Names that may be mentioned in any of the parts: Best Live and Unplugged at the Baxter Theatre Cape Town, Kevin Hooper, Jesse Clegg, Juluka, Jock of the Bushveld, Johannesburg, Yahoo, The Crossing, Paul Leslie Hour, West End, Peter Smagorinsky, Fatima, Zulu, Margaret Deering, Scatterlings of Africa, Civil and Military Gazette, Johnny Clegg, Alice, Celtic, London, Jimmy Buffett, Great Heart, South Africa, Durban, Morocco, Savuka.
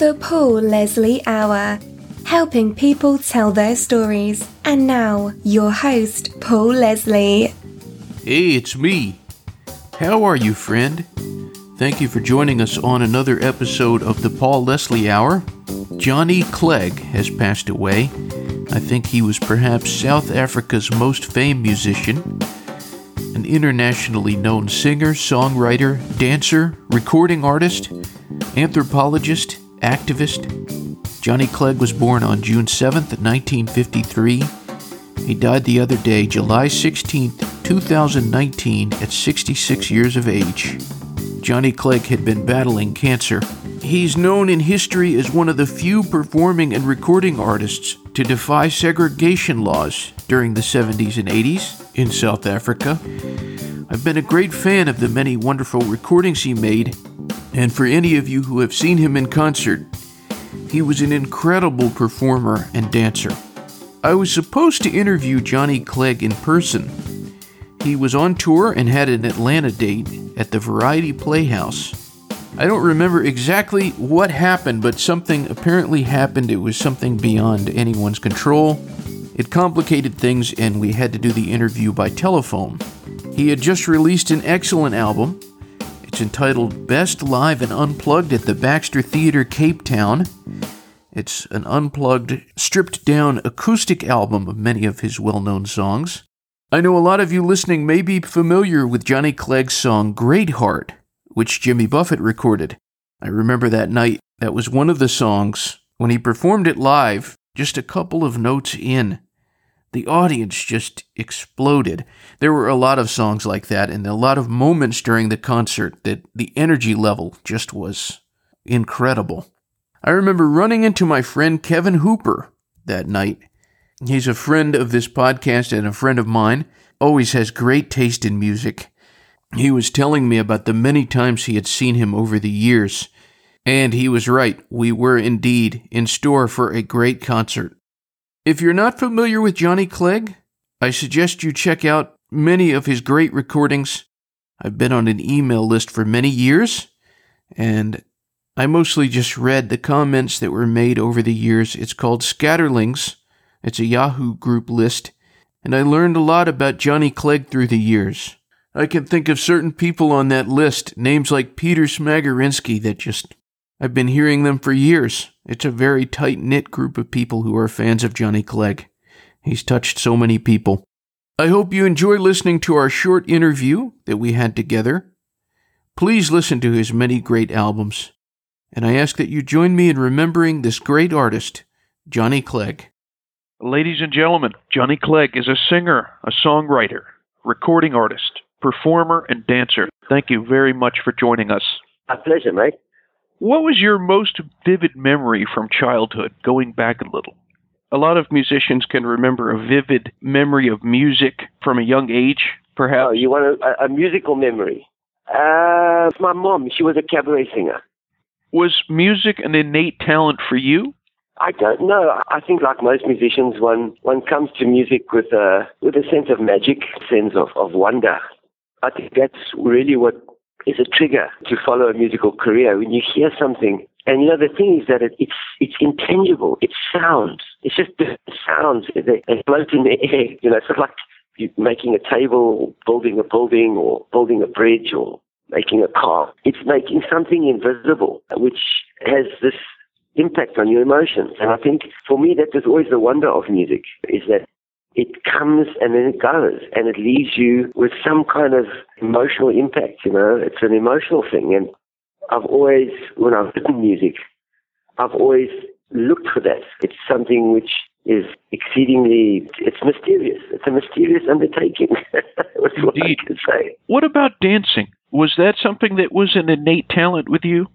the Paul Leslie Hour, helping people tell their stories. And now, your host, Paul Leslie. Hey, it's me. How are you, friend? Thank you for joining us on another episode of the Paul Leslie Hour. Johnny Clegg has passed away. I think he was perhaps South Africa's most famed musician, an internationally known singer, songwriter, dancer, recording artist, anthropologist, activist. Johnny Clegg was born on June 7th, 1953. He died the other day, July 16th, 2019, at 66 years of age. Johnny Clegg had been battling cancer. He's known in history as one of the few performing and recording artists to defy segregation laws during the 70s and 80s in South Africa. I've been a great fan of the many wonderful recordings he made, and for any of you who have seen him in concert, he was an incredible performer and dancer. I was supposed to interview Johnny Clegg in person. He was on tour and had an Atlanta date at the Variety Playhouse. I don't remember exactly what happened, but something apparently happened. It was something beyond anyone's control. It complicated things, and we had to do the interview by telephone. He had just released an excellent album. It's entitled Best Live and Unplugged at the Baxter Theatre Cape Town. It's an unplugged, stripped-down acoustic album of many of his well-known songs. I know a lot of you listening may be familiar with Johnny Clegg's song Great Heart, which Jimmy Buffett recorded. I remember that night, that was one of the songs. When he performed it live, just a couple of notes in, the audience just exploded. There were a lot of songs like that, and a lot of moments during the concert that the energy level just was incredible. I remember running into my friend Kevin Hooper that night. He's a friend of this podcast and a friend of mine, always has great taste in music. He was telling me about the many times he had seen him over the years, and he was right. We were indeed in store for a great concert. If you're not familiar with Johnny Clegg, I suggest you check out many of his great recordings. I've been on an email list for many years, and I mostly just read the comments that were made over the years. It's called Scatterlings. It's a Yahoo group list, and I learned a lot about Johnny Clegg through the years. I can think of certain people on that list, names like Peter Smagorinsky, that just, I've been hearing them for years. It's a very tight-knit group of people who are fans of Johnny Clegg. He's touched so many people. I hope you enjoy listening to our short interview that we had together. Please listen to his many great albums. And I ask that you join me in remembering this great artist, Johnny Clegg. Ladies and gentlemen, Johnny Clegg is a singer, a songwriter, recording artist, performer, and dancer. Thank you very much for joining us. A pleasure, mate. What was your most vivid memory from childhood, going back a little? A lot of musicians can remember a vivid memory of music from a young age, perhaps. Oh, you want a musical memory? My mom, she was a cabaret singer. Was music an innate talent for you? I don't know. I think like most musicians, one comes to music with a sense of magic, sense of wonder. I think that's really what is a trigger to follow a musical career. When you hear something, and you know, the thing is that it's intangible. It's sound. It's just the sounds. They float in the air. You know, it's sort of like you making a table, building a building, or building a bridge, or making a car. It's making something invisible, which has this impact on your emotions. And I think for me, that was always the wonder of music, is that it comes and then it goes, and it leaves you with some kind of emotional impact, you know. It's an emotional thing. And I've always, when I've written music, I've always looked for that. It's something which is exceedingly, it's mysterious. It's a mysterious undertaking. That's what I can say. What about dancing? Was that something that was an innate talent with you?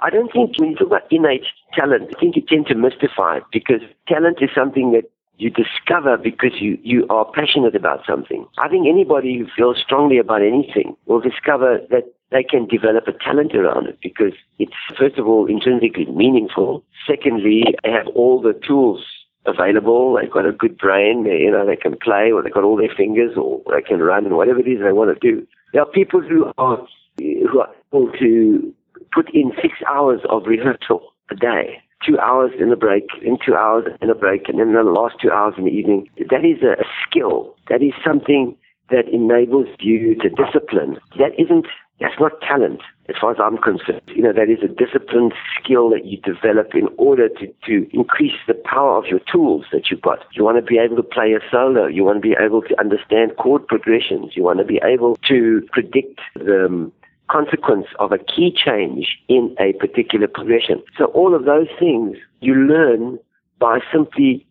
I don't think when you talk about innate talent, I think you tend to mystify it, because talent is something that you discover because you are passionate about something. I think anybody who feels strongly about anything will discover that they can develop a talent around it, because it's, first of all, intrinsically meaningful. Secondly, they have all the tools available. They've got a good brain. They, you know, they can play, or they've got all their fingers, or they can run, and whatever it is they want to do. There are people who are able to put in 6 hours of rehearsal a day. 2 hours in the break, then 2 hours in a break, and then the last 2 hours in the evening. That is a skill. That is something that enables you to discipline. That's not talent, as far as I'm concerned. That is a disciplined skill that you develop in order to increase the power of your tools that you've got. You want to be able to play a solo. You want to be able to understand chord progressions. You want to be able to predict the consequence of a key change in a particular progression. So all of those things you learn by simply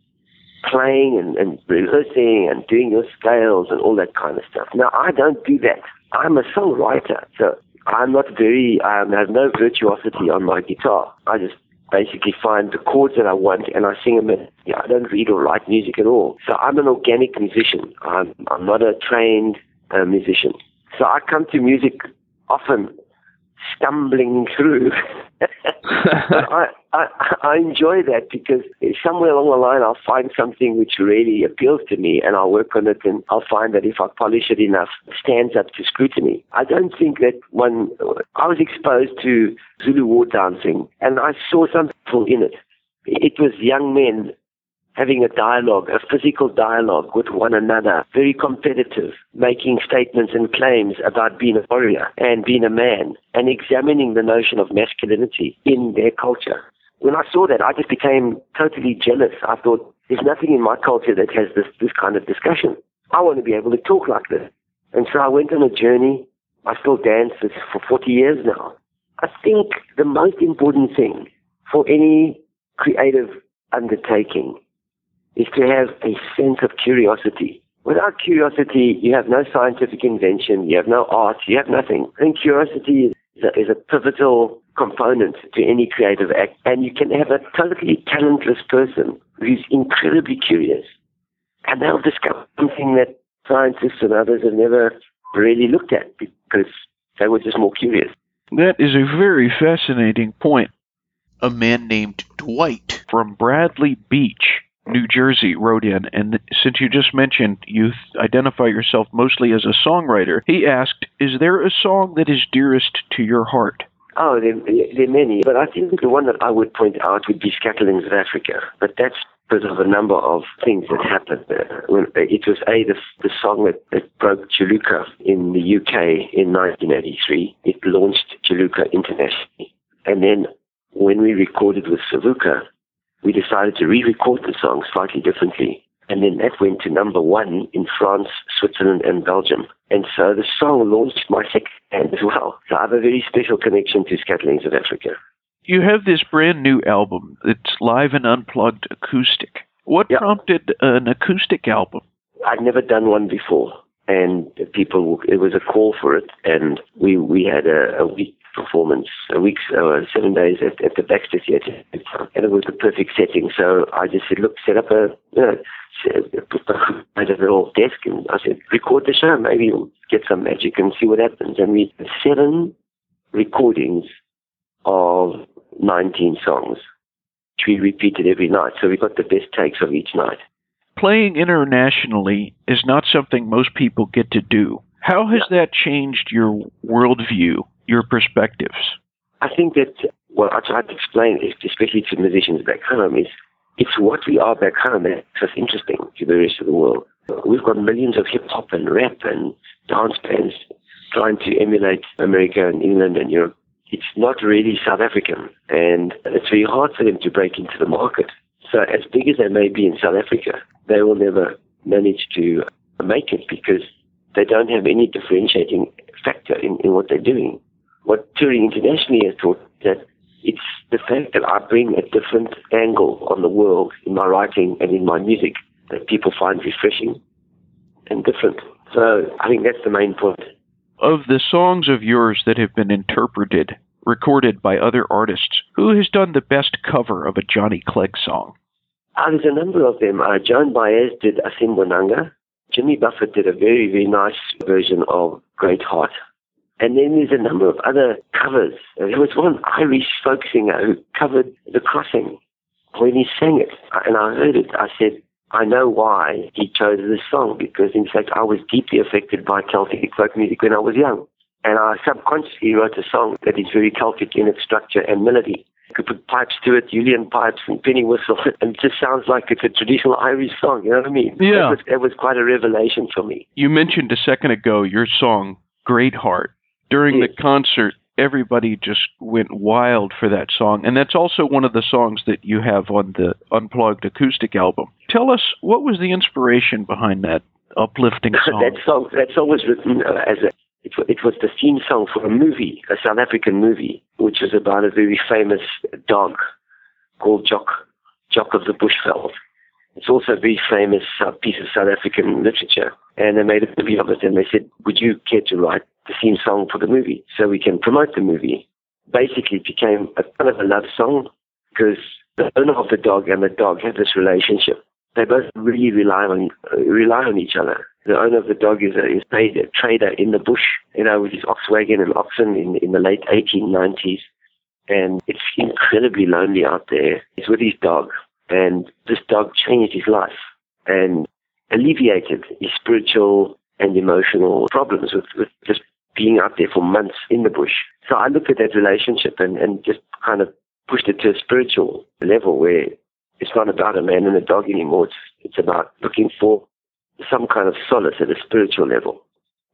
playing and rehearsing and doing your scales and all that kind of stuff. Now, I don't do that. I'm a songwriter, so I'm not I have no virtuosity on my guitar. I just basically find the chords that I want and I sing them. I don't read or write music at all. So I'm an organic musician. I'm not a trained musician. So I come to music often stumbling through. I enjoy that because somewhere along the line I'll find something which really appeals to me and I'll work on it, and I'll find that if I polish it enough, it stands up to scrutiny. I don't think that I was exposed to Zulu war dancing and I saw something in it. It was young men having a dialogue, a physical dialogue with one another, very competitive, making statements and claims about being a warrior and being a man, and examining the notion of masculinity in their culture. When I saw that, I just became totally jealous. I thought, there's nothing in my culture that has this kind of discussion. I want to be able to talk like this. And so I went on a journey. I still dance for 40 years now. I think the most important thing for any creative undertaking is to have a sense of curiosity. Without curiosity, you have no scientific invention, you have no art, you have nothing. I think curiosity is a pivotal component to any creative act. And you can have a totally talentless person who's incredibly curious, and they'll discover something that scientists and others have never really looked at because they were just more curious. That is a very fascinating point. A man named Dwight from Bradley Beach, New Jersey, wrote in, and since you just mentioned you identify yourself mostly as a songwriter, he asked, is there a song that is dearest to your heart? Oh, there are many, but I think the one that I would point out would be Scatterlings of Africa, but that's because of a number of things that happened. It was the song that broke Juluka in the UK in 1983. It launched Juluka internationally, and then when we recorded with Savuka, we decided to re-record the song slightly differently. And then that went to number one in France, Switzerland, and Belgium. And so the song launched my second band as well. So I have a very special connection to Scatterlings of Africa. You have this brand new album. It's Live and Unplugged Acoustic. What prompted an acoustic album? I'd never done one before. And it was a call for it. And we had a week performance, 7 days at the Baxter Theatre, and it was the perfect setting. So I just said, look, set up I had a little desk, and I said, record the show, maybe we'll get some magic and see what happens. And we had 7 recordings of 19 songs, which we repeated every night. So we got the best takes of each night. Playing internationally is not something most people get to do. How has that changed your worldview, your perspectives? I think that what I tried to explain, especially to musicians back home, is it's what we are back home that makes us interesting to the rest of the world. We've got millions of hip-hop and rap and dance bands trying to emulate America and England and Europe. It's not really South African, and it's very hard for them to break into the market. So as big as they may be in South Africa, they will never manage to make it because they don't have any differentiating factor in what they're doing. What touring internationally has taught that it's the fact that I bring a different angle on the world in my writing and in my music that people find refreshing and different. So I think that's the main point. Of the songs of yours that have been recorded by other artists, who has done the best cover of a Johnny Clegg song? There's a number of them. Joan Baez did Asimbonanga. Jimmy Buffett did a very, very nice version of Great Heart. And then there's a number of other covers. There was one Irish folk singer who covered The Crossing. When he sang it, and I heard it, I said, I know why he chose this song, because in fact I was deeply affected by Celtic folk music when I was young. And I subconsciously wrote a song that is very Celtic in its structure and melody. You could put pipes to it, Julian pipes and penny whistle, and it just sounds like it's a traditional Irish song, you know what I mean? Yeah. It was quite a revelation for me. You mentioned a second ago your song, Great Heart. During the concert, everybody just went wild for that song, and that's also one of the songs that you have on the Unplugged acoustic album. Tell us, what was the inspiration behind that uplifting song? That song was written as a... It was the theme song for a movie, a South African movie, which was about a very famous dog called Jock of the Bushveld. It's also a very famous piece of South African literature. And they made a movie of it, and they said, would you care to write the theme song for the movie so we can promote the movie? Basically, it became a kind of a love song because the owner of the dog and the dog have this relationship. They both really rely on each other. The owner of the dog is a trader in the bush, you know, with his ox wagon and oxen in the late 1890s. And it's incredibly lonely out there. He's with his dog. And this dog changed his life and alleviated his spiritual and emotional problems with just being out there for months in the bush. So I looked at that relationship and just kind of pushed it to a spiritual level where it's not about a man and a dog anymore. It's about looking for some kind of solace at a spiritual level.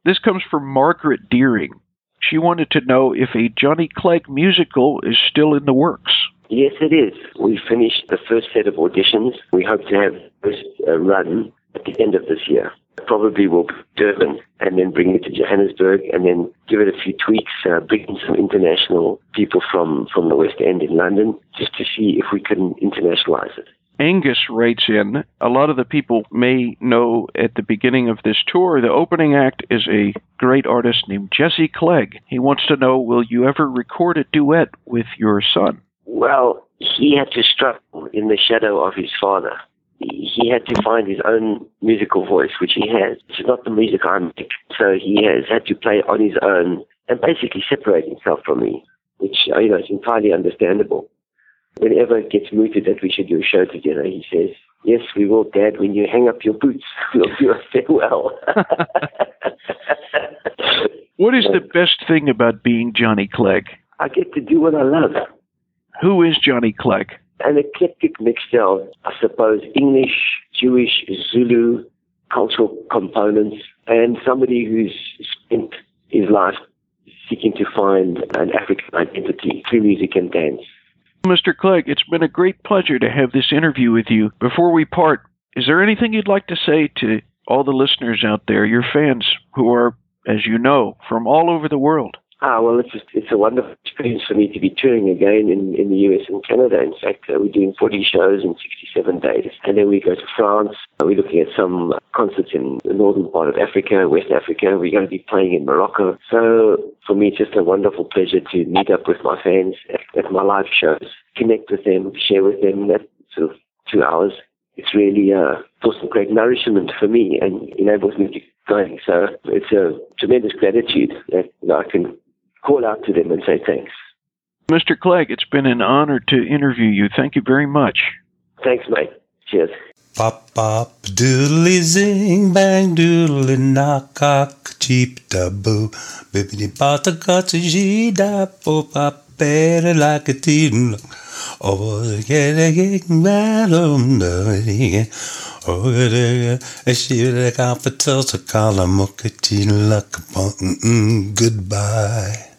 This comes from Margaret Deering. She wanted to know if a Johnny Clegg musical is still in the works. Yes, it is. We finished the first set of auditions. We hope to have the first run at the end of this year. Probably we'll be Durban and then bring it to Johannesburg and then give it a few tweaks, bring in some international people from the West End in London just to see if we can internationalize it. Angus writes in, a lot of the people may know at the beginning of this tour, the opening act is a great artist named Jesse Clegg. He wants to know, will you ever record a duet with your son? Well, he had to struggle in the shadow of his father. He had to find his own musical voice, which he has. It's not the music I make. So he has had to play on his own and basically separate himself from me, which, you know, is entirely understandable. Whenever it gets mooted that we should do a show together, he says, yes, we will, Dad, when you hang up your boots, we'll do a farewell. What is the best thing about being Johnny Clegg? I get to do what I love. Who is Johnny Clegg? An eclectic mixture of, I suppose, English, Jewish, Zulu, cultural components, and somebody who's spent his life seeking to find an African identity through music and dance. Mr. Clegg, it's been a great pleasure to have this interview with you. Before we part, is there anything you'd like to say to all the listeners out there, your fans, who are, as you know, from all over the world? Well, it's a wonderful experience for me to be touring again in the US and Canada. In fact, we're doing 40 shows in 67 days. And then we go to France. We're looking at some concerts in the northern part of Africa, West Africa. We're going to be playing in Morocco. So for me, it's just a wonderful pleasure to meet up with my fans at my live shows, connect with them, share with them that sort of 2 hours. It's really some great nourishment for me and enables me to keep going. So it's a tremendous gratitude that I can call out to them and say thanks. Mr. Clegg, it's been an honor to interview you. Thank you very much. Thanks, mate. Cheers. Pop, pop, doodly zing, bang, doodly knock, cock, cheep, da boo, bibbidi bata gotcha, gee, da boo, pop, better like a teen. Oh, get a getting bad on the oh, she like a fatal to call a mock a teen luck upon goodbye.